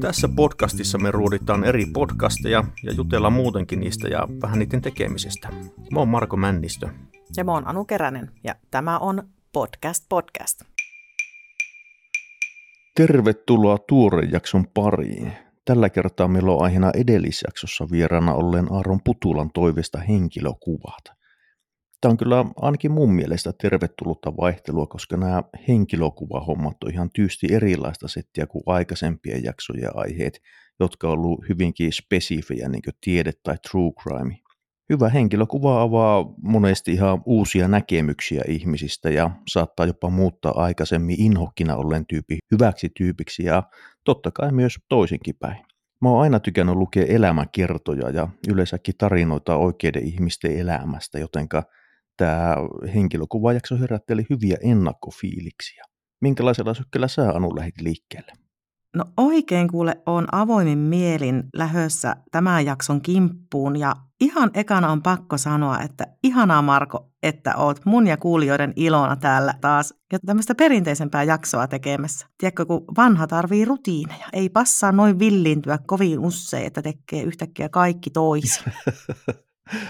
Tässä podcastissa me ruoditaan eri podcasteja ja jutellaan muutenkin niistä ja vähän niiden tekemisestä. Mä oon Marko Männistö. Ja mä oon Anu Keränen ja tämä on Podcast Podcast. Tervetuloa tuoreen jakson pariin. Tällä kertaa meillä on aiheena edellisjaksossa vieraana olleen Aaron Putulan toiveesta henkilökuvat. Tämä on kyllä ainakin mun mielestä tervetullutta vaihtelua, koska nämä henkilökuvahommat on ihan tyysti erilaista settiä kuin aikaisempien jaksojen aiheet, jotka on ollut hyvinkin spesifejä, niin kuin tiede tai true crime. Hyvä henkilökuva avaa monesti ihan uusia näkemyksiä ihmisistä ja saattaa jopa muuttaa aikaisemmin inhokkina olleen tyypin hyväksi tyypiksi ja totta kai myös toisinkin päin. Mä oon aina tykännyt lukea elämäkertoja ja yleensäkin tarinoita oikeiden ihmisten elämästä, jotenka tämä henkilökuvajakso herätteli hyviä ennakkofiiliksiä. Minkälaisella sykkeellä sä, Anu, lähdit liikkeelle? No oikein kuule, oon avoimin mielin lähössä tämän jakson kimppuun ja ihan ekana on pakko sanoa, että ihanaa Marko, että oot mun ja kuulijoiden ilona täällä taas ja tämmöistä perinteisempää jaksoa tekemässä. Tiedätkö, kun vanha tarvii rutiineja, ei passaa noin villiintyä kovin usein, että tekee yhtäkkiä kaikki toisin.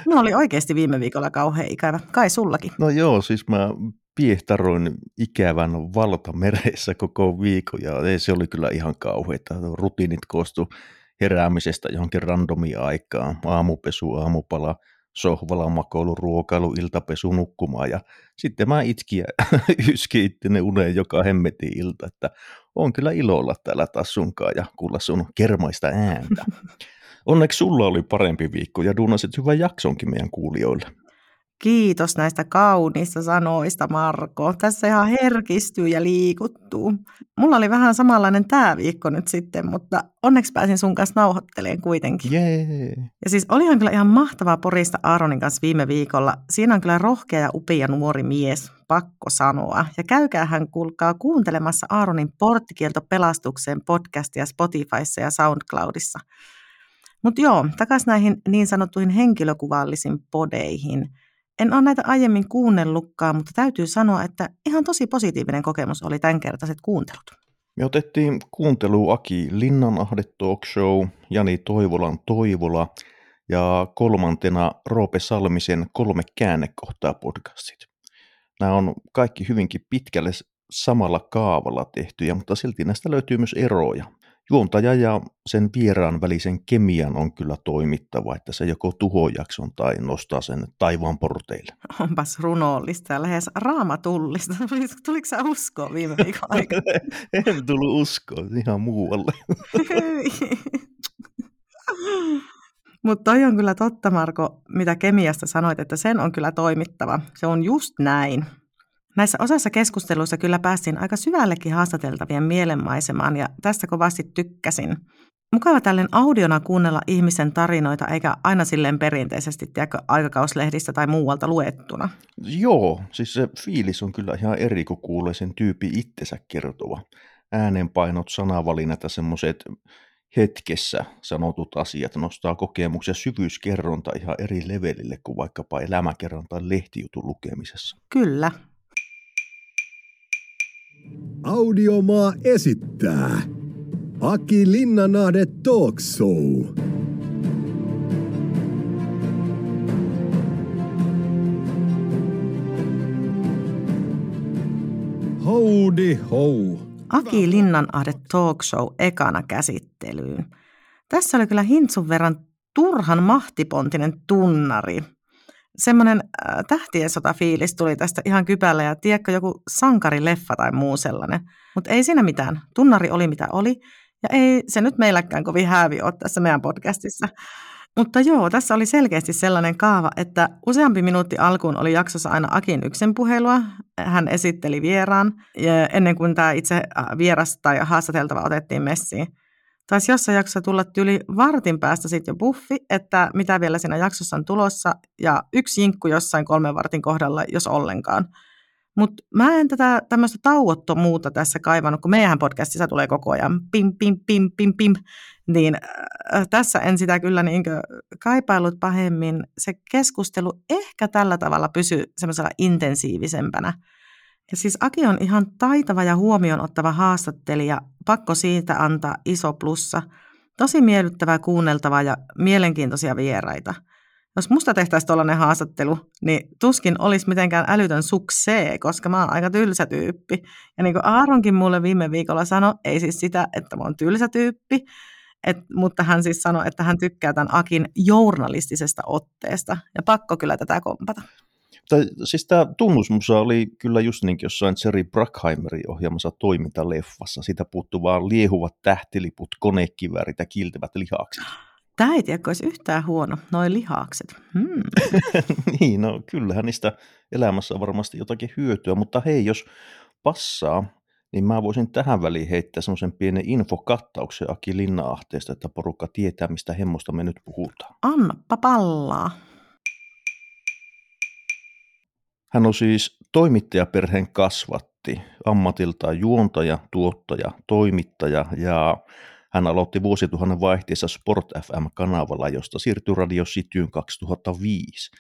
No oli oikeasti viime viikolla kauhean ikävä, kai sullakin. No joo, siis mä piehtaroin ikävän valtameressä koko viikon ja se oli kyllä ihan kauheita. Rutiinit koostui heräämisestä johonkin randomiin aikaan. Aamupesu, aamupala, sohvalla makoilu, ruokailu, iltapesu, nukkumaan ja sitten mä itkin ja yskin itteni uneen joka hemmetin ilta, että on kyllä ilolla täällä taas sunkaan ja kuulla sun kermaista ääntä. Onneksi sulla oli parempi viikko ja duunasit hyvän jaksonkin meidän kuulijoille. Kiitos näistä kauniista sanoista, Marko. Tässä ihan herkistyy ja liikuttuu. Mulla oli vähän samanlainen tämä viikko nyt sitten, mutta onneksi pääsin sun kanssa nauhoittelemaan kuitenkin. Jee. Ja siis olihan kyllä ihan mahtavaa Porista Aaronin kanssa viime viikolla. Siinä on kyllä rohkea ja upea nuori mies, pakko sanoa. Ja käykäähän kuulkaa kuuntelemassa Aaronin Porttikielto pelastukseen -podcastia Spotifyssa ja SoundCloudissa. Mutta joo, takaisin näihin niin sanottuihin henkilökuvallisiin podeihin. En ole näitä aiemmin kuunnellutkaan, mutta täytyy sanoa, että ihan tosi positiivinen kokemus oli tämänkertaiset kuuntelut. Me otettiin kuunteluun Aki Linnanahde Talk Show, Jani Toivolan Toivola ja kolmantena Roope Salmisen 3 käännekohtaa -podcastit. Nämä on kaikki hyvinkin pitkälle samalla kaavalla tehtyjä, mutta silti näistä löytyy myös eroja. Juontaja ja sen vieraan välisen kemian on kyllä toimittava, että se joko tuhoaa jakson tai nostaa sen taivaan porteille. Onpas runollista ja lähes raamatullista. Tuliko sä uskoa viime viikon aikana? En tullut uskoa, ihan muualle. Mutta toi on kyllä totta, Marko, mitä kemiasta sanoit, että sen on kyllä toimittava. Se on just näin. Näissä osassa keskusteluissa kyllä päästiin aika syvällekin haastateltavien mielenmaisemaan ja tästä kovasti tykkäsin. Mukava tälleen audiona kuunnella ihmisen tarinoita eikä aina silleen perinteisesti aikakauslehdistä tai muualta luettuna. Joo, siis se fiilis on kyllä ihan eri kuin kuulee sen tyypin itsensä kertova. Äänenpainot, sanavalinnat ja semmoiset hetkessä sanotut asiat nostaa kokemuksen syvyyskerronta ihan eri levelille kuin vaikkapa elämäkerran tai lehtijutun lukemisessa. Kyllä. Audiomaa esittää Aki Linnanahde Talk Show. Howdy ho. Aki Linnanahde Talk Show ekana käsittelyyn. Tässä oli kyllä hintsun verran turhan mahtipontinen tunnari. Semmoinen tähtien sota-fiilis tuli tästä ihan kypällä ja tiedätkö, joku sankarileffa tai muu sellainen. Mutta ei siinä mitään. Tunnari oli mitä oli ja ei se nyt meilläkään kovin häävi ole tässä meidän podcastissa. Mutta joo, tässä oli selkeästi sellainen kaava, että useampi minuutti alkuun oli jaksossa aina Akin yksin puhelua. Hän esitteli vieraan ja ennen kuin tämä itse vieras tai haastateltava otettiin messiin. Taisi jossain jaksossa tulla yli vartin päästä sitten jo buffi, että mitä vielä siinä jaksossa on tulossa, ja yksi jinkku jossain 3 vartin kohdalla, jos ollenkaan. Mutta mä en tätä tämmöistä tauottomuutta tässä kaivannut, kun meidän podcastissa tulee koko ajan pim. Niin tässä en sitä kyllä niinkö kaipailut pahemmin. Se keskustelu ehkä tällä tavalla pysyy semmoisella intensiivisempänä. Ja siis Aki on ihan taitava ja huomioon ottava haastattelija. Pakko siitä antaa iso plussa. Tosi miellyttävää kuunneltavaa ja mielenkiintoisia vieraita. Jos musta tehtäisiin tuollainen haastattelu, niin tuskin olisi mitenkään älytön suksee, koska mä oon aika tylsä tyyppi. Ja niin kuin Aaronkin mulle viime viikolla sanoi, ei siis sitä, että mä oon tylsä tyyppi, mutta hän siis sanoi, että hän tykkää tämän Akin journalistisesta otteesta. Ja pakko kyllä tätä kompata. Siis tämä tunnusmusa oli kyllä just niin jossain Jerry Bruckheimerin ohjaamassa toimintaleffassa. Sitä puuttuu vaan liehuvat tähtiliput, konekiväärit ja kiiltävät lihakset. Tämä ei tiedä, kun olisi yhtään huono, noi lihakset. Niin, no kyllähän niistä elämässä on varmasti jotakin hyötyä, mutta hei, jos passaa, niin mä voisin tähän väliin heittää semmoisen pienen infokattauksen Aki Linnanahteesta, että porukka tietää, mistä hemmosta me nyt puhutaan. Annappa pallaa. Hän on siis toimittajaperheen kasvatti, ammatiltaan juontaja, tuottaja, toimittaja ja... Hän aloitti vuosituhannen vaihteessa Sport FM-kanavalla, josta siirtyi Radio Cityyn 2005.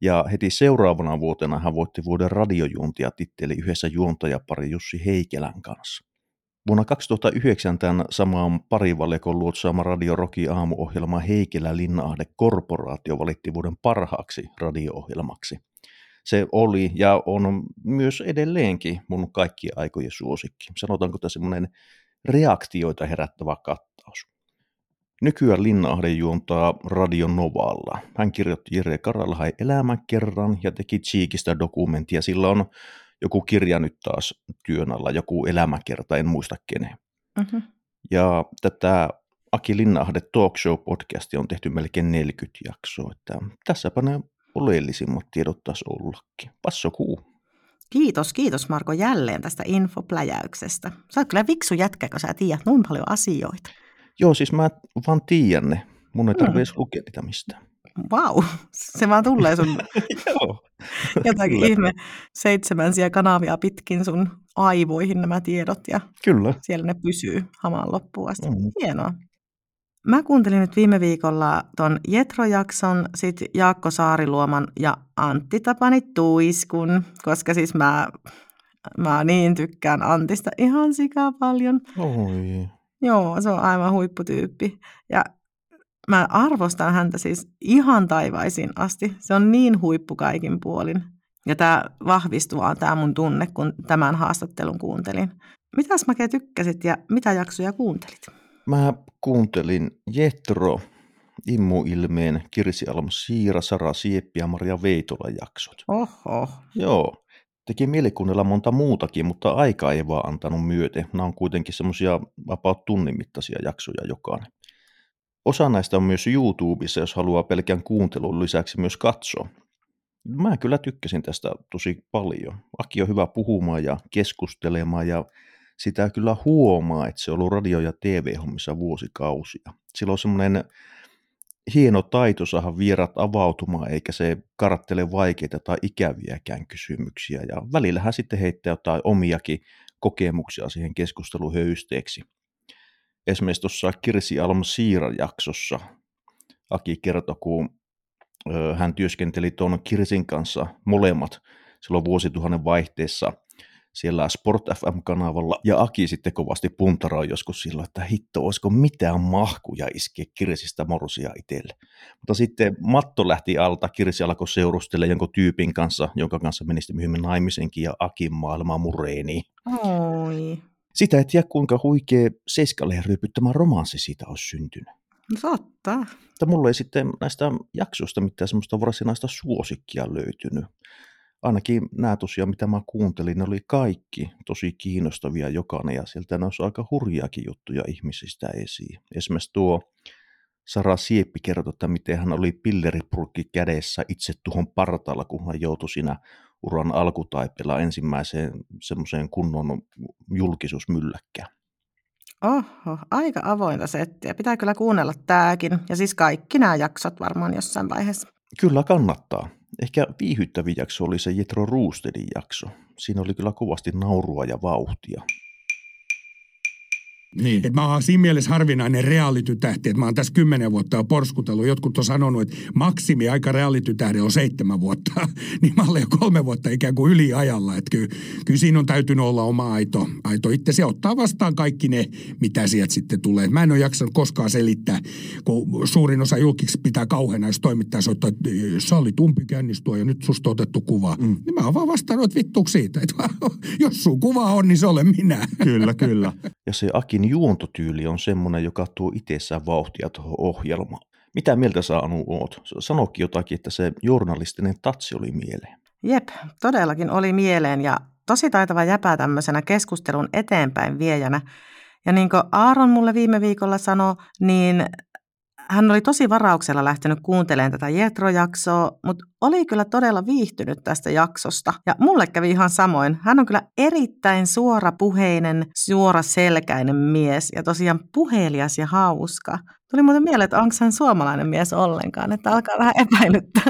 Ja heti seuraavana vuotena hän voitti vuoden radiojuontia titteli yhdessä juontajapari Jussi Heikelän kanssa. Vuonna 2009 tämän samaan parivalekon luotsaama Radio Rokin aamuohjelma Heikelä Linnanahde Korporaatio valitti vuoden parhaaksi radio-ohjelmaksi. Se oli ja on myös edelleenkin mun kaikkien aikojen suosikki. Sanotaanko tämä semmoinen... reaktioita herättävä kattaus. Nykyään Linnanahde juontaa Radio Novalla. Hän kirjoitti Jere Karalahan elämän kerran ja teki Cheekistä dokumenttia. Sillä on joku kirja nyt taas työn alla, joku elämäkerta, en muista kenen. Mm-hmm. Ja tätä Aki Linnanahde Talk Show -podcastia on tehty melkein 40 jaksoa. Että tässäpä ne oleellisimmat tiedot taas ollakin. Passokuu. Kiitos Marko jälleen tästä infopläjäyksestä. Sä oot kyllä viksu jätkä, kun sä tiedät noin paljon asioita. Joo, siis mä vaan tiedän ne. Mun ei tarvitse lukea niitä mistään. Vau, se vaan tulee sun jotakin kyllä. Ihme seitsemänsiä kanavia pitkin sun aivoihin nämä tiedot ja kyllä. Siellä ne pysyy hamaan loppuun asti. Mm. Hienoa. Mä kuuntelin nyt viime viikolla ton Jetro-jakson, sit Jaakko Saariluoman ja Antti Tapani Tuiskun, koska siis mä niin tykkään Antista ihan sikaa paljon. Oi. Joo, se on aivan huipputyyppi. Ja mä arvostan häntä siis ihan taivaisiin asti. Se on niin huippu kaikin puolin. Ja tää vahvistuu tää mun tunne, kun tämän haastattelun kuuntelin. Mitäs Make tykkäsit ja mitä jaksoja kuuntelit? Mä kuuntelin Jetro, Immu Ilmeen, Kirsi Alm-Siira, Sara Sieppi ja Maria Veitola -jaksot. Oho. Joo. Teki mieli kuunnella monta muutakin, mutta aika ei vaan antanut myöten. Nämä on kuitenkin semmoisia about tunnin mittaisia jaksoja jokainen. Osa näistä on myös YouTubessa, jos haluaa pelkän kuuntelun lisäksi myös katsoa. Mä kyllä tykkäsin tästä tosi paljon. Aki on hyvä puhumaan ja keskustelemaan ja... sitä kyllä huomaa, että se on ollut radio- ja TV-hommissa vuosikausia. Sillä on semmoinen hieno taito saada vierat avautumaan, eikä se karttele vaikeita tai ikäviäkään kysymyksiä. Ja välillähän sitten heittää jotain omiakin kokemuksia siihen keskustelun höysteeksi. Esimerkiksi tuossa Kirsi Alm-Siiran jaksossa Aki kertoi, kun hän työskenteli tuon Kirsin kanssa molemmat silloin vuosituhannen vaihteessa siellä Sport FM-kanavalla, ja Aki sitten kovasti puntaroi joskus silloin, että hitto, olisiko mitään mahkuja iskeä Kirsistä morsia itselle. Mutta sitten matto lähti alta, Kirsi alkoi seurustella jonkun tyypin kanssa, jonka kanssa meni sitten myöhemmin naimisenkin, ja Akin maailma mureeni. Oi. Sitä ei tiedä, kuinka huikea Seiskaleen ryypyttämä romanssi siitä olisi syntynyt. Totta. Mutta mulla ei sitten näistä jaksoista mitään semmoista varsinaista suosikkia löytynyt. Ainakin nämä tosiaan, mitä mä kuuntelin, ne oli kaikki tosi kiinnostavia jokainen, ja sieltä nousi aika hurjaakin juttuja ihmisistä esiin. Esimerkiksi tuo Sara Sieppi kertoi, että miten hän oli pilleripurkki kädessä itse tuhon partaalla, kun hän joutui siinä uran alkutaipella ensimmäiseen semmoiseen kunnon julkisuusmylläkkään. Oho, aika avointa settiä. Pitää kyllä kuunnella tääkin, ja siis kaikki nämä jaksot varmaan jossain vaiheessa. Kyllä kannattaa. ehkä viihyttävin jakso oli se Jetro Rostedtin jakso. Siinä oli kyllä kovasti naurua ja vauhtia. Niin. Että mä oon siinä mielessä harvinainen reality-tähti, että mä oon tässä 10 vuotta jo porskutellut. Jotkut on sanonut, että maksimi aika reality-tähden on 7 vuotta, niin mä olen jo 3 vuotta ikään kuin yliajalla. Että kyllä siinä on täytynyt olla oma aito itse. Se ottaa vastaan kaikki ne, mitä sieltä sitten tulee. Mä en ole jaksanut koskaan selittää, kun suurin osa julkiksi pitää kauheena, jos toimittaja soittaa, että sä olit umpikännistuja ja nyt susta otettu kuva. Mm. Niin mä oon vaan vastannut, että vittuuko siitä, että jos sun kuva on, niin se olen minä. Kyllä, kyllä. Ja se Aki juontotyyli on semmoinen, joka tuo itsessään vauhtia tuohon ohjelmaan. Mitä mieltä sä, Anu, oot? Sanoikin jotakin, että se journalistinen tatsi oli mieleen. Jep, todellakin oli mieleen ja tosi taitava jäpä tämmöisenä keskustelun eteenpäin viejänä. Ja niin kuin Aaron mulle viime viikolla sanoi, niin hän oli tosi varauksella lähtenyt kuuntelemaan tätä Jetro-jaksoa, mutta oli kyllä todella viihtynyt tästä jaksosta. Ja mulle kävi ihan samoin. Hän on kyllä erittäin suorapuheinen, suoraselkäinen mies ja tosiaan puhelias ja hauska. Tuli muuten mieleen, että onko hän suomalainen mies ollenkaan, että alkaa vähän epäilyttää.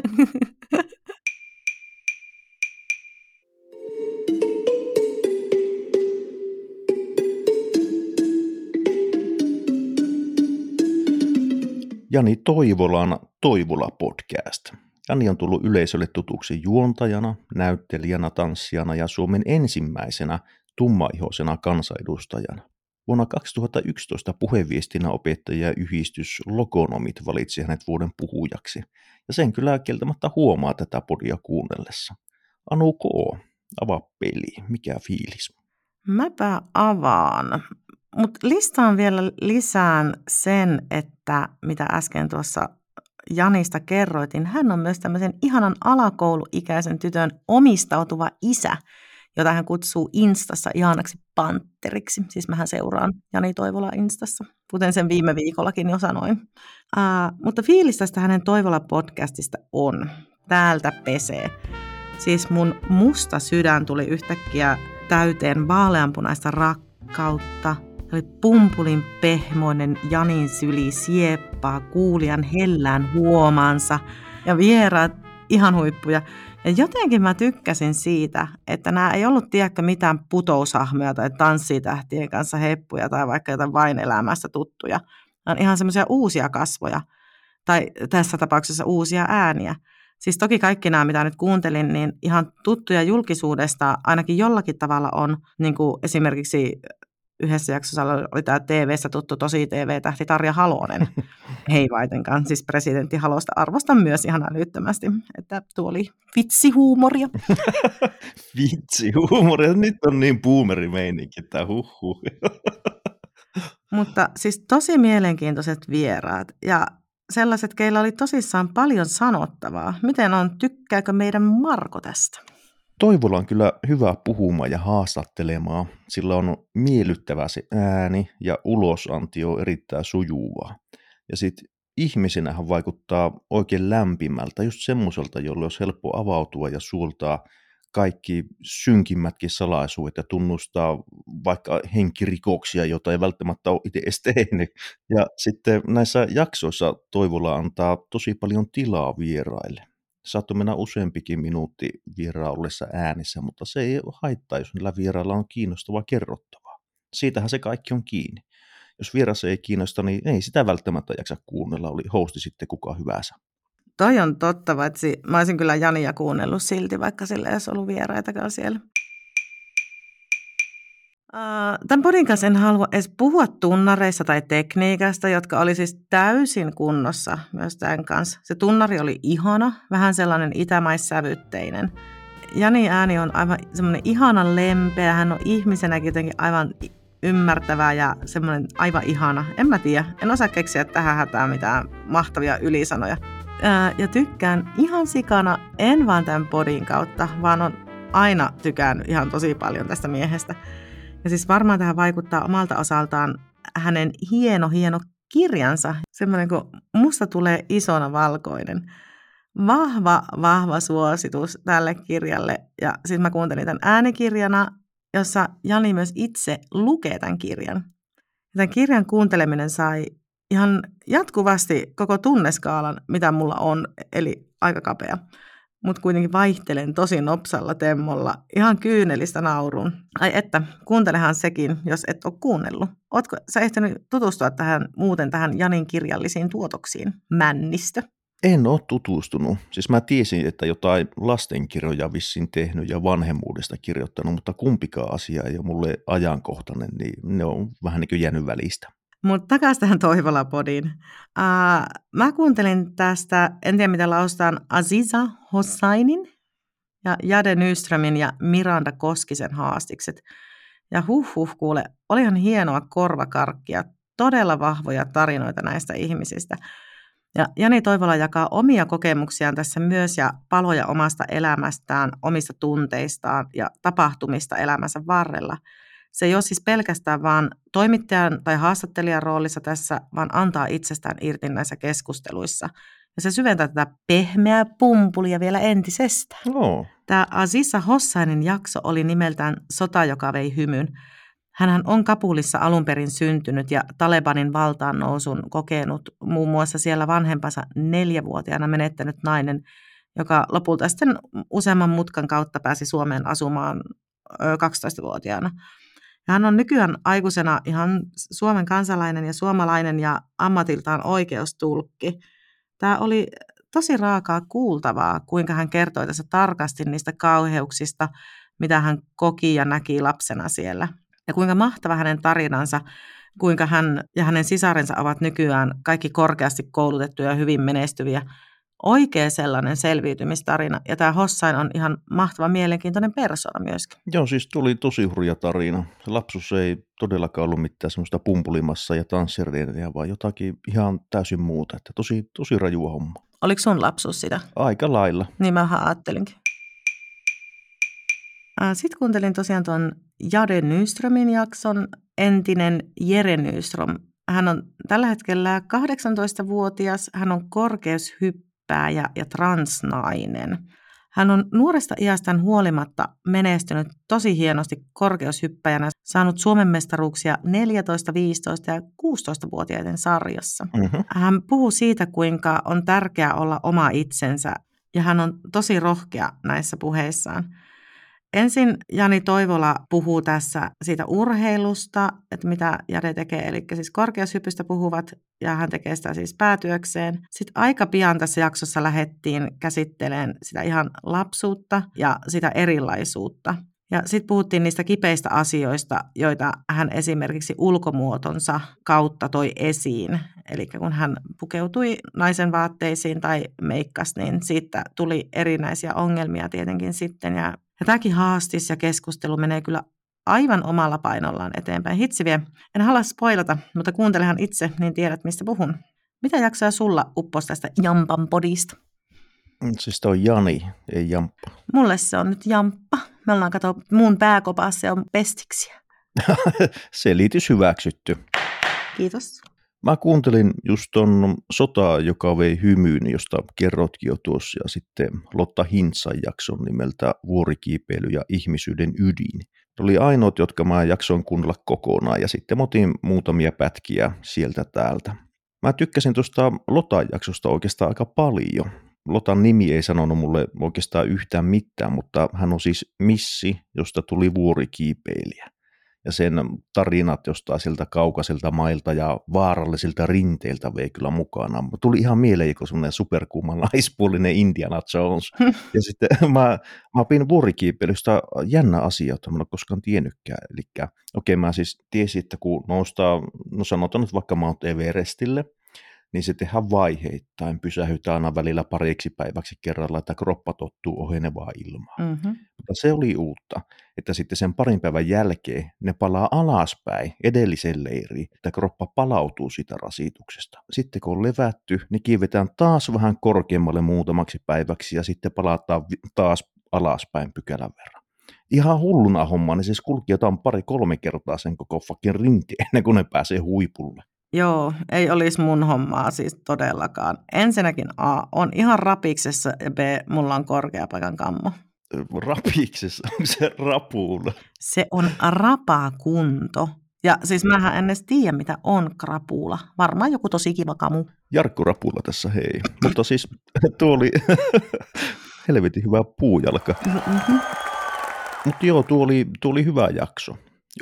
Jani Toivolan Toivola-podcast. Jani on tullut yleisölle tutuksi juontajana, näyttelijänä, tanssijana ja Suomen ensimmäisenä tummaihoisena kansanedustajana. Vuonna 2011 puheviestinnän opettajayhdistys Logonomit valitsi hänet vuoden puhujaksi, ja sen kyllä kieltämättä huomaa tätä podia kuunnellessa. Anu K, avaa peli, mikä fiilis? Mäpä avaan. Mutta listaan vielä lisään sen, että mitä äsken tuossa Janista kerroitin, hän on myös tämmöisen ihanan alakouluikäisen tytön omistautuva isä, jota hän kutsuu Instassa ihanaksi pantteriksi. Siis mähän seuraan Jani Toivola Instassa, kuten sen viime viikollakin jo sanoin. Mutta fiilis tästä hänen Toivola-podcastista on. Täältä pesee. Siis mun musta sydän tuli yhtäkkiä täyteen vaaleanpunaista rakkautta. Oli pumpulin pehmoinen Janin syli sieppaa kuulijan hellään huomaansa ja vieraat ihan huippuja. Ja jotenkin mä tykkäsin siitä, että nämä ei ollut tiedäkö mitään putousahmoja tai tanssitähtien kanssa heppuja tai vaikka jotain vain elämästä tuttuja. On ihan semmoisia uusia kasvoja tai tässä tapauksessa uusia ääniä. Siis toki kaikki nämä, mitä nyt kuuntelin, niin ihan tuttuja julkisuudesta ainakin jollakin tavalla on, niin kuin esimerkiksi yhdessä jaksossa oli tämä TV:ssä tuttu tosi TV-tähti Tarja Halonen. Hei vaitenkaan, siis presidentti Halosta arvostan myös ihan älyttömästi, että tuo oli vitsihuumoria. Vitsihuumoria, nyt on niin boomerimeininki tämä huhhuh. Mutta siis tosi mielenkiintoiset vieraat ja sellaiset, keillä oli tosissaan paljon sanottavaa. Miten on, tykkääkö meidän Marko tästä? Toivola on kyllä hyvä puhumaan ja haastattelemaan, sillä on miellyttävä se ääni ja ulosanti on erittäin sujuvaa. Ja sitten ihmisenähän vaikuttaa oikein lämpimältä, just semmoiselta, jolle olisi helppo avautua ja suoltaa kaikki synkimmätkin salaisuudet ja tunnustaa vaikka henkirikoksia, joita ei välttämättä ole itse edes tehnyt. Ja sitten näissä jaksoissa Toivola antaa tosi paljon tilaa vieraille. Saattoi mennä useampikin minuutti vieraan ollessa äänissä, mutta se ei haittaa, jos niillä vierailla on kiinnostavaa kerrottavaa. Siitähän se kaikki on kiinni. Jos vieras ei kiinnosta, niin ei sitä välttämättä jaksa kuunnella, oli hosti sitten kuka hyvänsä. Toi on totta, vaitsi mä olisin kyllä Jania kuunnellut silti, vaikka sillä ei olisi ollut vieraitakaan siellä. Tämän podin kanssa en halua edes puhua tunnareista tai tekniikasta, jotka oli siis täysin kunnossa myös tämän kanssa. Se tunnari oli ihana, vähän sellainen itämaissävytteinen. Jani ääni on aivan semmoinen ihanan lempeä, hän on ihmisenäkin jotenkin aivan ymmärtävää ja semmoinen aivan ihana. En mä tiedä, en osaa keksiä tähän hätään mitään mahtavia ylisanoja. Ja tykkään ihan sikana, en vaan tämän podin kautta, vaan on aina tykännyt ihan tosi paljon tästä miehestä. Ja siis varmaan tähän vaikuttaa omalta osaltaan hänen hieno kirjansa, semmoinen kuin Musta tulee isona valkoinen. Vahva suositus tälle kirjalle. Ja sitten mä kuuntelin tämän äänikirjana, jossa Jani myös itse lukee tämän kirjan. Tämän kirjan kuunteleminen sai ihan jatkuvasti koko tunneskaalan, mitä mulla on, eli aika kapea. mutta kuitenkin vaihtelen tosi nopsalla temmolla, ihan kyynelistä naurun. Ai että, kuuntelehan sekin, jos et ole kuunnellut. Ootko sä ehtinyt tutustua tähän Janin kirjallisiin tuotoksiin, Männistö? En ole tutustunut. Siis mä tiesin, että jotain lastenkirjoja vissiin tehnyt ja vanhemmuudesta kirjoittanut, mutta kumpikaan asia ei ole mulle ajankohtainen, niin ne on vähän niin kuin jäänyt välistä. Mutta takaisin tähän Toivola-podiin. Mä kuuntelin tästä, en tiedä mitä laustaan, Aziza Hossainin ja Jade Nyströmin ja Miranda Koskisen haastikset. Ja huh kuule, olihan hienoa korvakarkkia, todella vahvoja tarinoita näistä ihmisistä. Ja Jani Toivola jakaa omia kokemuksiaan tässä myös ja paloja omasta elämästään, omista tunteistaan ja tapahtumista elämänsä varrella. Se ei ole siis pelkästään vaan toimittajan tai haastattelijan roolissa tässä, vaan antaa itsestään irti näissä keskusteluissa. Ja se syventää tätä pehmeää pumpulia vielä entisestään. No. Tämä Aziza Hossainin jakso oli nimeltään Sota, joka vei hymyn. Hänhän on Kabulissa alun perin syntynyt ja Talebanin valtaan nousun kokenut muun muassa siellä vanhempansa 4-vuotiaana menettänyt nainen, joka lopulta sitten useamman mutkan kautta pääsi Suomeen asumaan 12-vuotiaana. Ja hän on nykyään aikuisena ihan Suomen kansalainen ja suomalainen ja ammatiltaan oikeustulkki. Tämä oli tosi raakaa kuultavaa, kuinka hän kertoi tässä tarkasti niistä kauheuksista, mitä hän koki ja näki lapsena siellä. Ja kuinka mahtava hänen tarinansa, kuinka hän ja hänen sisarensa ovat nykyään kaikki korkeasti koulutettuja ja hyvin menestyviä. Oikea sellainen selviytymistarina. Ja tämä Hossain on ihan mahtava, mielenkiintoinen persoona myöskin. Joo, siis tuli tosi hurja tarina. Lapsuus ei todellakaan ollut mitään semmoista pumpulimassa ja tanssireeniä, vaan jotakin ihan täysin muuta. Että tosi, tosi rajua homma. Oliko sun lapsuus sitä? Aika lailla. Niin mä ajattelinkin. Sitten kuuntelin tosiaan tuon Jade Nyströmin jakson, entinen Jere Nyström. Hän on tällä hetkellä 18-vuotias, hän on korkeushyppääjä ja transnainen. Hän on nuoresta iästään huolimatta menestynyt tosi hienosti korkeushyppäjänä, saanut Suomen mestaruuksia 14-, 15- ja 16-vuotiaiden sarjassa. Hän puhuu siitä, kuinka on tärkeää olla oma itsensä ja hän on tosi rohkea näissä puheissaan. Ensin Jani Toivola puhuu tässä siitä urheilusta, että mitä Jade tekee, eli siis korkeushypystä puhuvat, ja hän tekee sitä siis päätyökseen. Sitten aika pian tässä jaksossa lähdettiin käsittelemään sitä ihan lapsuutta ja sitä erilaisuutta. Ja sitten puhuttiin niistä kipeistä asioista, joita hän esimerkiksi ulkomuotonsa kautta toi esiin. Eli kun hän pukeutui naisen vaatteisiin tai meikkasi, niin siitä tuli erinäisiä ongelmia tietenkin sitten, ja tämäkin haastis ja keskustelu menee kyllä aivan omalla painollaan eteenpäin. Hitsi vie. En halua spoilata, mutta kuuntelehan itse, niin tiedät, mistä puhun. Mitä jaksoja sulla upposi tästä Jampan podista? Siis tämä on Jani, ei Jamppa. Mulle se on nyt Jamppa. Me ollaan kato, mun pääkopaassa se on pestiksiä. Selitys hyväksytty. Kiitos. Mä kuuntelin just ton Sotaa, joka vei hymyyn, josta kerrotkin jo tuossa, ja sitten Lotta Hintsan jakson nimeltä Vuorikiipeily ja ihmisyyden ydin. Ne oli ainoat, jotka mä jaksoin kuunnella kokonaan, ja sitten otin muutamia pätkiä sieltä täältä. Mä tykkäsin tuosta Lotan jaksosta oikeastaan aika paljon. Lotan nimi ei sanonut mulle oikeastaan yhtään mitään, mutta hän on siis missi, josta tuli vuorikiipeilijä. Ja sen tarinat jostain sieltä kaukaisilta mailta ja vaarallisilta rinteiltä vei kyllä mukana. Tuli ihan mieleen, kun semmoinen superkuuma naispuolinen Indiana Jones. Ja sitten mä opin vuorikiipeilystä jännä asia, jota mä en ole koskaan tiennytkään. Eli okei, mä siis tiesin, että kun noustaan, no sanotaan nyt vaikka Mount Everestille, niin se tehdään vaiheittain, pysähytään aina välillä pariksi päiväksi kerralla, että kroppa tottuu ohenevaa ilmaa. Mutta se oli uutta, että sitten sen parin päivän jälkeen ne palaa alaspäin edelliseen leiriin, että kroppa palautuu siitä rasituksesta. Sitten kun on levätty, niin kiivetään taas vähän korkeammalle muutamaksi päiväksi ja sitten palataan taas alaspäin pykälän verran. Ihan hulluna homma, niin siis kulki jotain 2-3 kertaa sen koko fucking rinteen ennen kuin ne pääsee huipulle. Joo, ei olisi mun hommaa siis todellakaan. Ensinnäkin A, on ihan rapiksessa ja B, mulla on korkeapaikan kammo. Rapiksessa? Onko se rapuula? Se on rapakunto. Ja siis mähän en edes tiedä, mitä on krapuula. Varmaan joku tosi kiva kamu. Jarkku Rapuula tässä, hei. Mutta siis tuo oli helvetin hyvä puujalka. Mm-hmm. Mutta joo, tuo oli hyvä jakso.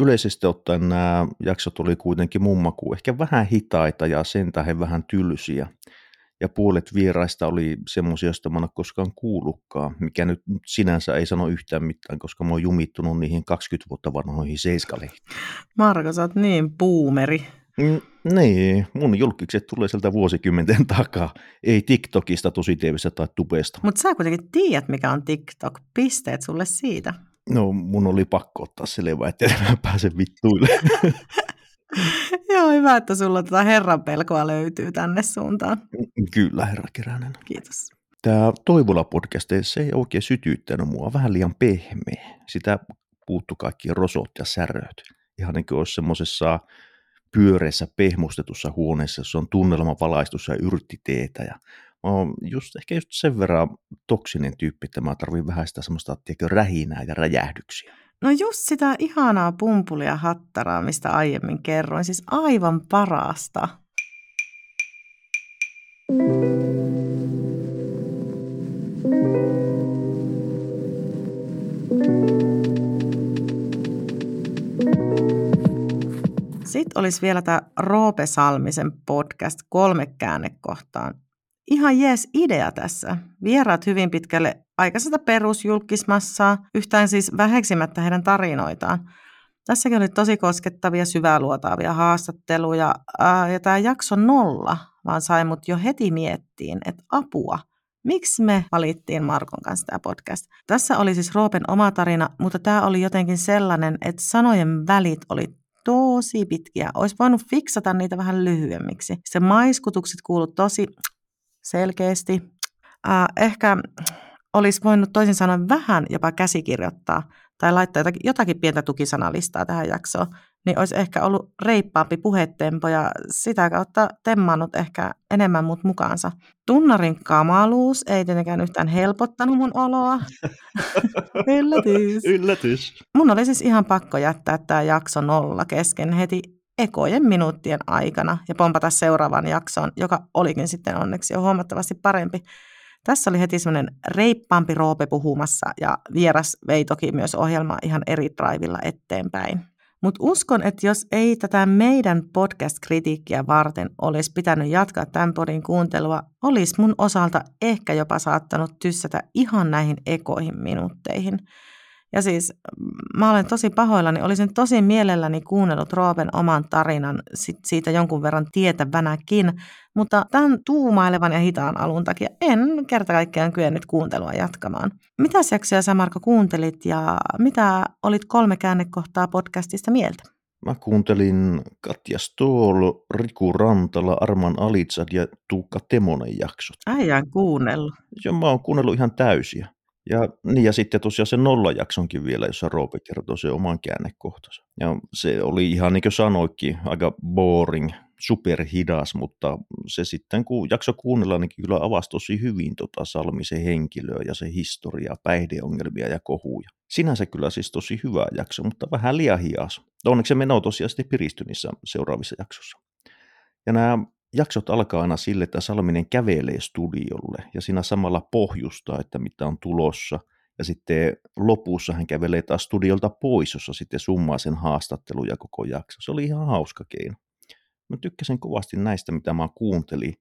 Yleisesti ottaen nämä jaksot oli kuitenkin mummakuun, ehkä vähän hitaita ja sen tähden vähän tylsiä. Ja puolet vieraista oli semmoisia, joista mä en ole koskaan kuullutkaan, mikä nyt sinänsä ei sano yhtään mitään, koska mä oon jumittunut niihin 20 vuotta vanhoihin seiskalehtiin. Marko, sä oot niin boomeri. Niin, mun julkikset tulee sieltä vuosikymmenten takaa. Ei TikTokista, tositievistä tai tubesta. Mutta sä kuitenkin tiedät, mikä on TikTok. Pisteet sulle siitä. No, mun oli pakko ottaa selvää, että en pääse vittuille. Joo, hyvä, että sulla tätä herran pelkoa löytyy tänne suuntaan. Kyllä, herra Keränen. Kiitos. Tämä Toivola-podcast, se ei oikein sytyyttänyt mua, vähän liian pehmeä. Sitä puuttu kaikki rosot ja säröt. Ihan niin kuin olisi semmoisessa pyöreässä pehmustetussa huoneessa, jossa on tunnelmavalaistus ja yrttiteetä. Ja ehkä just sen verran toksinen tyyppi, että mä tarvin vähän sitä semmoista rähinää ja räjähdyksiä. No just sitä ihanaa pumpulia hattaraa, mistä aiemmin kerroin. Siis aivan parasta. Sitten olisi vielä tämä Roope Salmisen podcast 3 käännekohtaan. Ihan jees idea tässä. Vieraat hyvin pitkälle aikaisesta perusjulkismassaa, yhtään siis väheksimättä heidän tarinoitaan. Tässäkin oli tosi koskettavia, syväluotaavia haastatteluja. Ja tämä jakso 0 vaan sai mut jo heti miettiin, että apua. Miksi me valittiin Markon kanssa tämä podcast? Tässä oli siis Roopen oma tarina, mutta tämä oli jotenkin sellainen, että sanojen välit oli tosi pitkiä. Olisi voinut fiksata niitä vähän lyhyemmiksi. Se maiskutukset kuului tosi selkeästi. Ehkä olisi voinut toisin sanoen vähän jopa käsikirjoittaa tai laittaa jotakin pientä tukisanalistaa tähän jaksoon, niin olisi ehkä ollut reippaampi puhetempo ja sitä kautta temmannut ehkä enemmän mut mukaansa. Tunnarin kamaluus ei tietenkään yhtään helpottanut mun oloa. Yllätys. Yllätys. Mun oli siis ihan pakko jättää tämä jakso 0 kesken heti ekojen minuuttien aikana ja pompata seuraavaan jaksoon, joka olikin sitten onneksi jo huomattavasti parempi. Tässä oli heti semmoinen reippaampi Roope puhumassa ja vieras vei toki myös ohjelmaa ihan eri draivilla eteenpäin. Mutta uskon, että jos ei tätä meidän podcast-kritiikkiä varten olisi pitänyt jatkaa tämän podin kuuntelua, olisi mun osalta ehkä jopa saattanut tyssätä ihan näihin ekoihin minuutteihin. Ja siis mä olen tosi pahoillani, olisin tosi mielelläni kuunnellut Roopen oman tarinan siitä jonkun verran tietävänäkin, mutta tämän tuumailevan ja hitaan alun takia en kerta kaikkiaan kyennyt kuuntelua jatkamaan. Mitä jaksoja sä Marko kuuntelit ja mitä olit 3 käännekohtaa podcastista mieltä? Mä kuuntelin Katja Ståhl, Riku Rantala, Arman Alizad ja Tuukka Temonen jaksot. Äijän kuunnellut. Joo, mä oon kuunnellut ihan täysiä. Ja sitten tosiaan se 0-jaksonkin vielä, jossa Roope kertoi sen oman käännekohtansa. Ja se oli ihan niin kuin sanoikin, aika boring, superhidas, mutta se sitten kun jakso kuunnellaan, niin kyllä avasi tosi hyvin Salmisen henkilöä ja se historiaa, päihdeongelmia ja kohuja. Sinänsä kyllä siis tosi hyvä jakso, mutta vähän liian hias. Onneksi se meno tosiaan sitten piristyi niissä seuraavissa jaksossa. Ja nämä jaksot alkaa aina sille, että Salminen kävelee studiolle ja siinä samalla pohjustaa, että mitä on tulossa. Ja sitten lopussa hän kävelee taas studiolta pois, jossa sitten summaa sen haastatteluja koko jakso. Se oli ihan hauska keino. Mä tykkäsin kovasti näistä, mitä mä kuuntelin.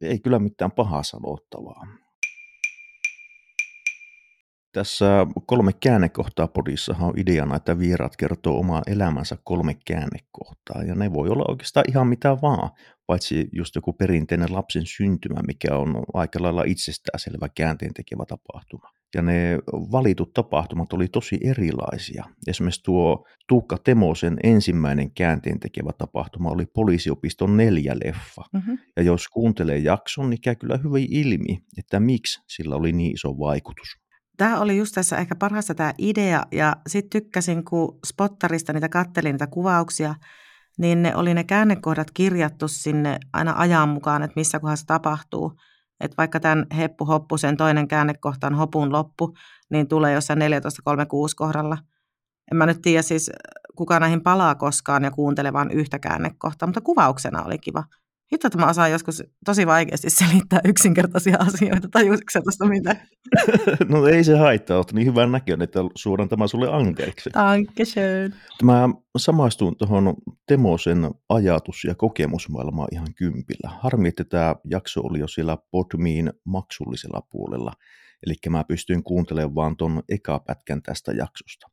Ei kyllä mitään pahaa sanottavaa. Tässä 3 käännekohtaa podissahan on ideana, että vieraat kertoo omaa elämänsä 3 käännekohtaa. Ja ne voi olla oikeastaan ihan mitä vaan, paitsi just joku perinteinen lapsen syntymä, mikä on aika lailla itsestäänselvä käänteentekevä tapahtuma. Ja ne valitut tapahtumat oli tosi erilaisia. Esimerkiksi tuo Tuukka Temosen ensimmäinen käänteentekevä tapahtuma oli Poliisiopiston 4-leffa. Mm-hmm. Ja jos kuuntelee jakson, niin käy kyllä hyvin ilmi, että miksi sillä oli niin iso vaikutus. Tämä oli just tässä ehkä parhaasta tämä idea ja sitten tykkäsin, kun spottarista katselin niitä kuvauksia, niin ne oli ne käännekohdat kirjattu sinne aina ajan mukaan, että missä kohdassa tapahtuu. Että vaikka tämän Heppu Hoppusen toinen käännekohta on Hopun loppu, niin tulee jossain 14.36 kohdalla. En mä nyt tiedä siis kuka näihin palaa koskaan ja kuuntelee vain yhtä käännekohtaa, mutta kuvauksena oli kiva. Hitto, että mä osaan joskus tosi vaikeasti selittää yksinkertaisia asioita. Tajuisitko sä tästä mitään? No ei se haittaa, olet niin hyvän näköinen, että suoran tämä sulle anteeksi. Dankeschön. Mä samaistun tuohon Temosen ajatus- ja kokemusmaailmaan ihan kympillä. Harmi, että tämä jakso oli jo siellä Podmiin maksullisella puolella. Eli mä pystyin kuuntelemaan vaan ton ekapätkän tästä jaksosta.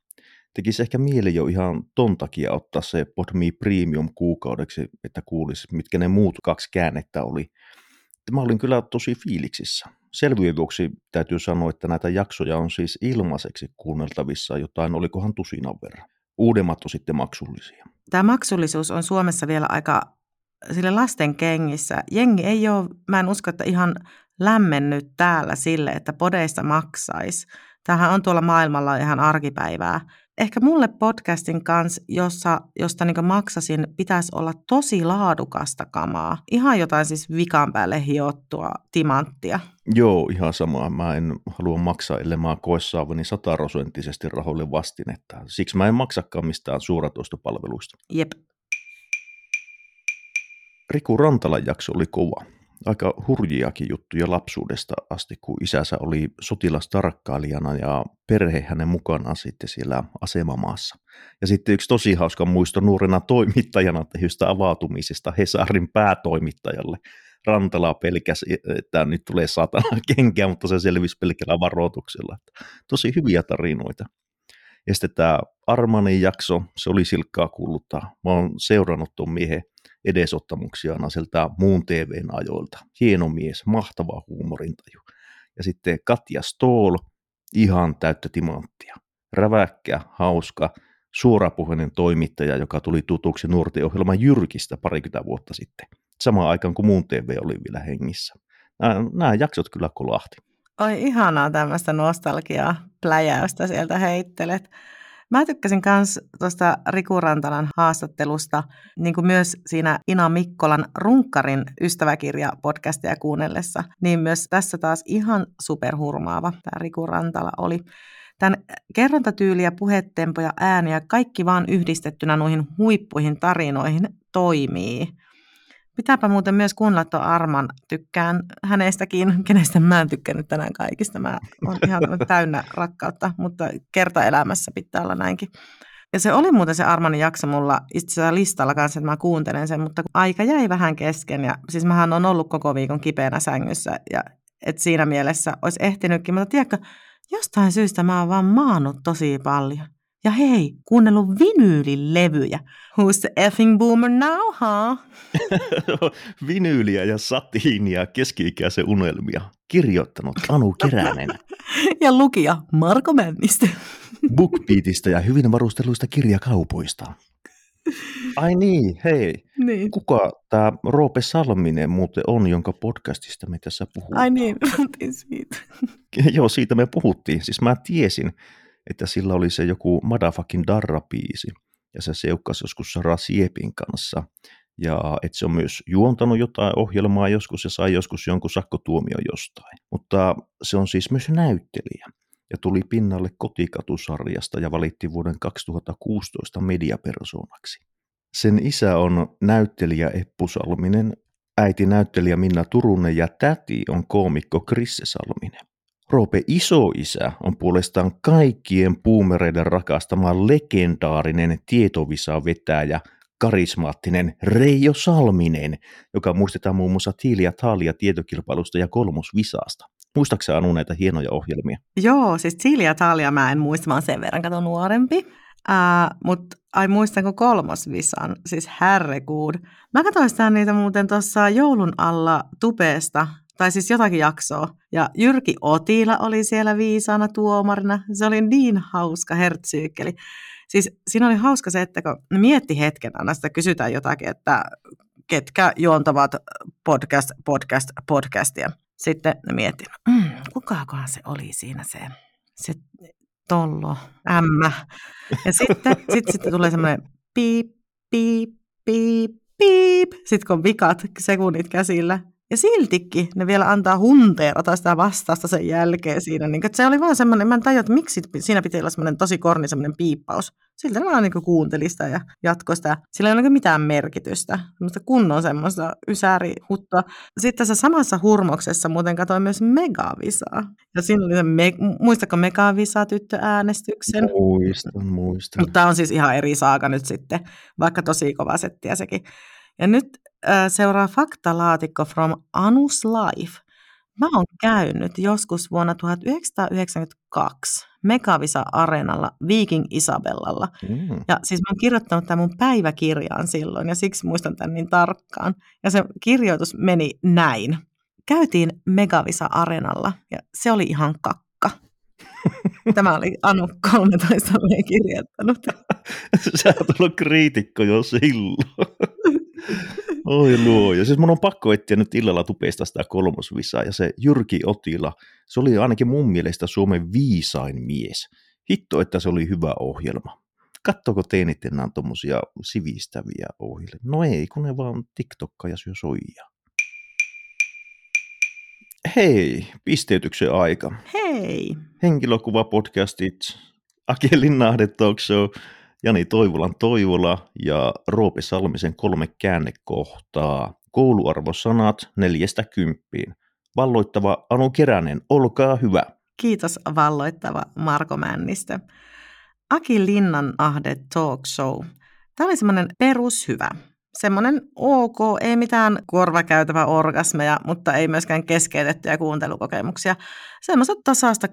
Tekisi ehkä mieli jo ihan ton takia ottaa se Podme Premium kuukaudeksi, että kuulisi, mitkä ne muut kaksi käännettä oli. Mä olin kyllä tosi fiiliksissä. Selvyyden vuoksi täytyy sanoa, että näitä jaksoja on siis ilmaiseksi kuunneltavissa jotain, olikohan tusinan verran. Uudemmat on sitten maksullisia. Tämä maksullisuus on Suomessa vielä aika sille lasten kengissä. Jengi ei ole, mä en usko, että ihan lämmennyt täällä sille, että podeista maksaisi. Tämähän on tuolla maailmalla ihan arkipäivää. Ehkä mulle podcastin kanssa, josta niin maksasin, pitäisi olla tosi laadukasta kamaa. Ihan jotain siis vikan päälle hiottua timanttia. Joo, ihan samaa. Mä en halua maksaa, ellei mä koe saavani 100% rahoille vastinetta. Siksi mä en maksakaan mistään suoratoistopalveluista. Jep. Riku Rantalan jakso oli kova. Aika hurjiakin juttuja lapsuudesta asti, kun isänsä oli sotilastarkkailijana ja perhe hänen mukanaan sitten siellä asemamaassa. Ja sitten yksi tosi hauska muisto nuorena toimittajana tehdystä avautumisesta Hesarin päätoimittajalle. Rantala pelkäsi, että nyt tulee satana kenkää, mutta se selvisi pelkällä varoituksella. Tosi hyviä tarinoita. Ja sitten tämä Armanin jakso, se oli silkkaa kuuluttaa. Mä oon seurannut tuon miehen edesottamuksiaan sieltä muun TV:n ajoilta. Hieno mies, mahtava huumorintaju. Ja sitten Katja Ståhl, ihan täyttä timanttia. Räväkkä, hauska, suorapuheinen toimittaja, joka tuli tutuksi nuorten ohjelman Jyrkistä 20 vuotta sitten. Samaan aikaan kuin muun TV oli vielä hengissä. Nämä jaksot kyllä kolahti. Oi ihanaa tämmöistä nostalgiaa, pläjäystä sieltä heittelet. Mä tykkäsin myös tuosta Riku Rantalan haastattelusta, niin kuin myös siinä Ina Mikkolan Runkkarin ystäväkirja-podcastia kuunnellessa, niin myös tässä taas ihan superhurmaava tämä Riku Rantala oli. Tämän kerrontatyyliä, puhetempoja, ääniä, kaikki vaan yhdistettynä noihin huippuihin tarinoihin toimii. Pitääpä muuten myös kuunnella tuon Arman. Tykkään hänestäkin, kenestä mä en tykkännyt tänään kaikista. Mä oon ihan täynnä rakkautta, mutta kerta elämässä pitää olla näinkin. Ja se oli muuten se Armanin jakso mulla itse asiassa listalla kanssa, että mä kuuntelen sen, mutta aika jäi vähän kesken. Ja siis mähän on ollut koko viikon kipeänä sängyssä, ja et siinä mielessä olisi ehtinytkin. Mutta tiedätkö, jostain syystä mä oon vaan maannut tosi paljon. Ja hei, kuunnellut vinyylilevyjä. Who's the effing boomer now, huh? Vinyyliä ja satiinia, keski-ikäisen unelmia. Kirjoittanut Anu Keränen. Ja lukija Marko Männistö. BookBeatista ja hyvin varustelluista kirjakaupoista. Ai niin, hei. Niin. Kuka tämä Roope Salminen muuten on, jonka podcastista me tässä puhutaan? Ai niin, me siitä. Joo, siitä me puhuttiin. Siis mä tiesin, että sillä oli se joku Madafakin Darra-biisi, ja se seukkasi joskus Sara Siepin kanssa, ja että se on myös juontanut jotain ohjelmaa joskus, ja sai joskus jonkun sakkotuomio jostain. Mutta se on siis myös näyttelijä, ja tuli pinnalle Kotikatusarjasta, ja valittiin vuoden 2016 mediapersoonaksi. Sen isä on näyttelijä Eppusalminen, äiti näyttelijä Minna Turunen, ja täti on koomikko Krisse Salminen. Roope isoisä on puolestaan kaikkien boomereiden rakastama legendaarinen tietovisavetäjä, karismaattinen Reijo Salminen, joka muistetaan muun muassa Tiili ja Taalia tietokilpailusta ja Kolmosvisaasta. Muistaaksä Anu näitä hienoja ohjelmia? Joo, siis Tiili ja Taalia mä en muista, mä oon sen verran kato nuorempi. Mutta ai muistanko Kolmosvisan, siis herregud. Mä katsoin sitä niitä muuten tuossa joulun alla Tubeesta. Tai siis jotakin jaksoa. Ja Jyrki Otila oli siellä viisaana tuomarina. Se oli niin hauska hertsyykkeli. Siis siinä oli hauska se, että kun mietti hetken aina sitä, kysytään jotakin, että ketkä juontavat podcastia. Sitten mietin, kukakohan se oli siinä se tollo, ämmä. Ja sitten tulee semmoinen piip, piip, piip, piip. Sitten kun on vikat sekunnit käsillä. Ja siltikin ne vielä antaa hunteerata sitä vastausta sen jälkeen siinä. Niin, että se oli vaan semmoinen, mä en tajua, että miksi siinä pitää olla semmoinen tosi korni semmoinen piippaus. Siltä ne vaan niin kuunteli sitä ja jatkoi sitä. Sillä ei ole mitään merkitystä. Mutta kun on semmoista ysärihuttua. Sitten tässä samassa hurmoksessa muuten katsoin myös Megavisaa. Ja siinä oli se, muistatko Megavisaa tyttöäänestyksen? Muistan. Mutta tämä on siis ihan eri saaga nyt sitten, vaikka tosi kova settiä sekin. Ja nyt seuraa faktalaatikko from Anu's Life. Mä oon käynyt joskus vuonna 1992 Megavisa-areenalla Viking Isabellalla. Ja siis mä oon kirjoittanut tämän mun päiväkirjaan silloin ja siksi muistan tämän niin tarkkaan. Ja se kirjoitus meni näin. Käytiin Megavisa-areenalla ja se oli ihan kakka. Tämä oli Anu 13 kirjoittanut. Sä oot ollut kriitikko jo silloin. Oi luoja. Siis mun on pakko etsiä nyt illalla tupeista sitä kolmosvisaa, ja se Jyrki Otila, se oli ainakin mun mielestä Suomen viisain mies. Hitto, että se oli hyvä ohjelma. Katsoiko teinit enää tommosia sivistäviä ohjelmia? No ei, kun ne vaan TikTokkaa ja syö soijaa. Hei, pisteytyksen aika. Hei. Henkilökuvapodcastit, Aki Linnanahde Talk Show. Jani Toivolan Toivola ja Roope Salmisen 3 käännekohtaa. Kouluarvosanat 4-10. Valloittava Anu Keränen, olkaa hyvä. Kiitos valloittava Marko Männistö. Aki Linnanahde Talk Show. Tämä oli semmoinen perushyvä. Semmoinen ok, ei mitään korvakäytävä orgasmeja, mutta ei myöskään keskeytettyjä kuuntelukokemuksia. Semmoista tasaista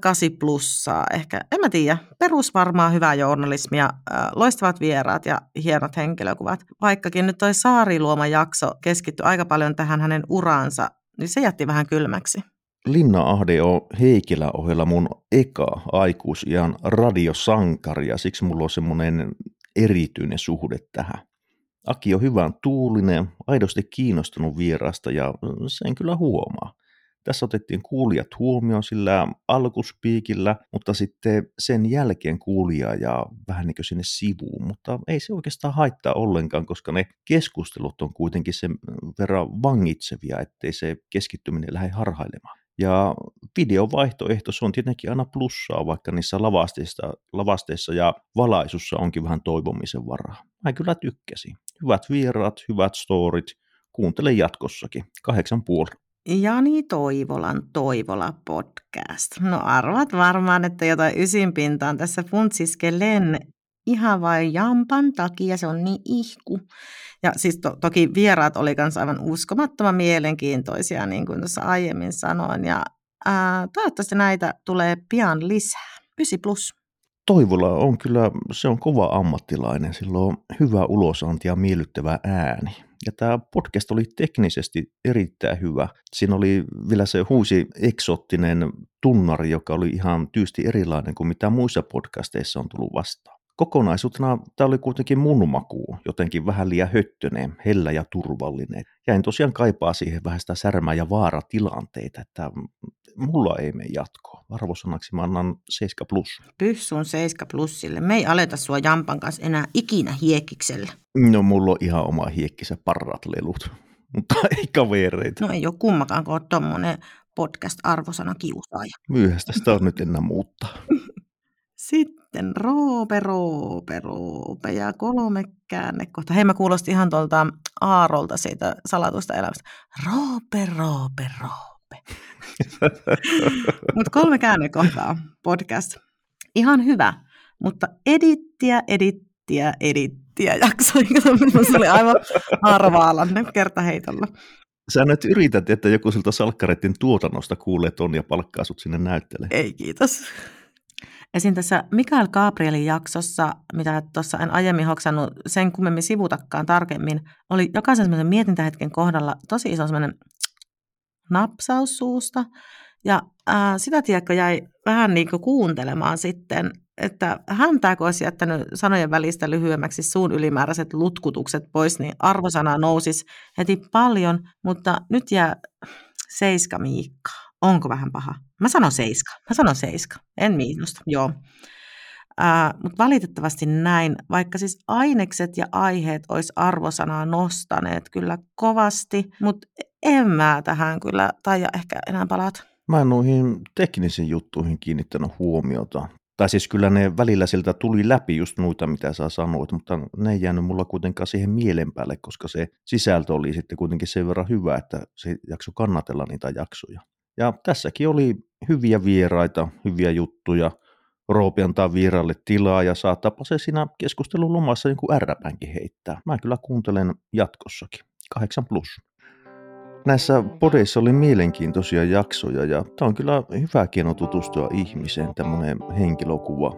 8+, ehkä, en mä tiedä. Perus varmaan hyvää journalismia, loistavat vieraat ja hienot henkilökuvat. Vaikkakin nyt toi Saariluoma jakso keskittyi aika paljon tähän hänen uraansa, niin se jätti vähän kylmäksi. Linnanahde on Heikelän ohella mun eka aikuisiän radiosankari ja siksi mulla on semmoinen erityinen suhde tähän. Aki on hyvän tuulinen, aidosti kiinnostunut vierasta ja sen kyllä huomaa. Tässä otettiin kuulijat huomioon sillä alkuspiikillä, mutta sitten sen jälkeen kuulijaa ja vähän niin kuin sinne sivuun. Mutta ei se oikeastaan haittaa ollenkaan, koska ne keskustelut on kuitenkin sen verran vangitsevia, ettei se keskittyminen lähde harhailemaan. Ja videovaihtoehto, se on tietenkin aina plussaa, vaikka niissä lavasteissa ja valaisussa onkin vähän toivomisen varaa. Mä kyllä tykkäsin. Hyvät vieraat, hyvät storit. Kuuntele jatkossakin. 8,5. Jani Toivolan Toivola podcast. No arvat varmaan, että jotain ysinpintaan tässä funtsiskelen. Ihan vain jampan takia, se on niin ihku. Ja siis toki vieraat oli kanssa aivan uskomattoman mielenkiintoisia, niin kuin tuossa aiemmin sanoin. Ja toivottavasti näitä tulee pian lisää. 9+. Toivola on kyllä, se on kova ammattilainen. Sillä on hyvä ulosanti ja miellyttävä ääni. Ja tämä podcast oli teknisesti erittäin hyvä. Siinä oli vielä se huusi eksoottinen tunnari, joka oli ihan tyysti erilainen kuin mitä muissa podcasteissa on tullut vastaan. Kokonaisuutena tämä oli kuitenkin mun makuun, jotenkin vähän liian höttöneen, hellä ja turvallinen. Jäin tosiaan kaipaa siihen vähän sitä särmää ja vaaratilanteita, että mulla ei mene jatkoa. Arvosanaksi mä annan 7+. Pyssun 7+. Me ei aleta sua jampan kanssa enää ikinä hiekiksellä. No mulla on ihan oma hiekkisä parrat lelut, mutta ei kavereita. No ei ole kummakaan, kun on tommonen podcast-arvosana kiusaaja. Myöhäistä sitä on nyt enää muuttaa. Sitten Roope ja 3 käännekohtaa. Hei, mä kuulostin ihan tuolta Aarolta siitä salatusta elämästä. Roope. Mutta 3 käännekohtaa podcast. Ihan hyvä, mutta edittiä jakso. Se oli aivan arvaalanne kertaheitolla. Sä nyt yrität, että joku siltä salkkareiden tuotannosta kuulee ton ja palkkaa sut sinne näyttelee. Ei, kiitos. Esiin tässä Mikael Gabrielin jaksossa, mitä tuossa en aiemmin hoksannut sen kummemmin sivutakkaan tarkemmin, oli jokaisen semmoisen mietintähetken kohdalla tosi iso semmoinen napsaus suusta. Ja sitä tiedätkö jäi vähän niin kuin kuuntelemaan sitten, että häntääkö olisi jättänyt sanojen välistä lyhyemmäksi suun ylimääräiset lutkutukset pois, niin arvosana nousisi heti paljon, mutta nyt jää 7 miikkaa. Onko vähän paha? Mä sanon 7. En miinusta, joo. Mutta valitettavasti näin, vaikka siis ainekset ja aiheet olisi arvosanaa nostaneet kyllä kovasti, mutta en mä tähän kyllä taida ehkä enää palata. Mä en noihin teknisiin juttuihin kiinnittänyt huomiota. Tai siis kyllä ne välillä sieltä tuli läpi just noita, mitä sä sanoit, mutta ne ei jäänyt mulla kuitenkaan siihen mielen päälle, koska se sisältö oli sitten kuitenkin sen verran hyvä, että se jakso kannatella niitä jaksoja. Ja tässäkin oli hyviä vieraita, hyviä juttuja. Roope antaa vieraille tilaa ja saatapa se siinä keskustelun lomassa joku ärräpäänkin heittää. Mä kyllä kuuntelen jatkossakin. 8+. Näissä podeissa oli mielenkiintoisia jaksoja ja tämä on kyllä hyvä keino tutustua ihmiseen, tämmöinen henkilökuva.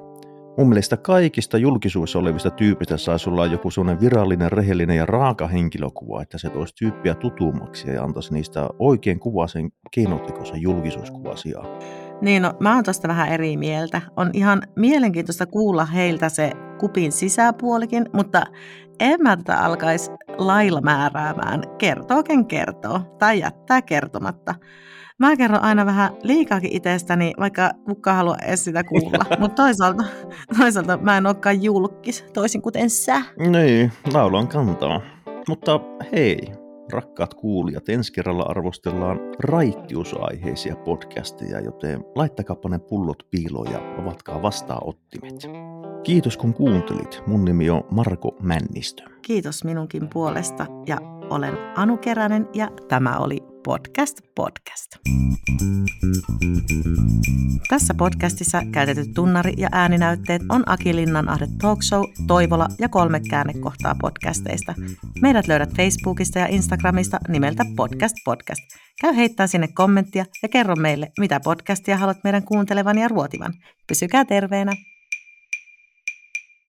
Mun mielestä kaikista julkisuudessa olevista tyypistä saisi olla joku sellainen virallinen, rehellinen ja raaka henkilökuva, että se toisi tyyppiä tutummaksi ja antaisi niistä oikein kuvaa sen keinotekoisen julkisuuskuva sijaan. Niin, no, mä oon tästä vähän eri mieltä. On ihan mielenkiintoista kuulla heiltä se kupin sisäpuolikin, mutta en mä tätä alkaisi lailla määräämään. Kertoo, ken kertoo, tai jättää kertomatta. Mä kerron aina vähän liikaakin itsestäni, vaikka kukaan haluaa edes sitä kuulla. Mutta toisaalta mä en olekaan julkis, toisin kuten sä. Niin, laulan kantaa. Mutta hei, rakkaat kuulijat, ensi kerralla arvostellaan raittiusaiheisia podcasteja, joten laittakaapa ne pullot piiloon ja avatkaa vastaanottimet. Kiitos kun kuuntelit. Mun nimi on Marko Männistö. Kiitos minunkin puolesta ja olen Anu Keränen ja tämä oli Podcast Podcast. Tässä podcastissa käytetyt tunnari- ja ääninäytteet on Aki Linnanahde Talk Show, Toivola ja 3 käännekohtaa podcasteista. Meidät löydät Facebookista ja Instagramista nimeltä Podcast Podcast. Käy heittää sinne kommenttia ja kerro meille, mitä podcastia haluat meidän kuuntelevan ja ruotivan. Pysykää terveenä!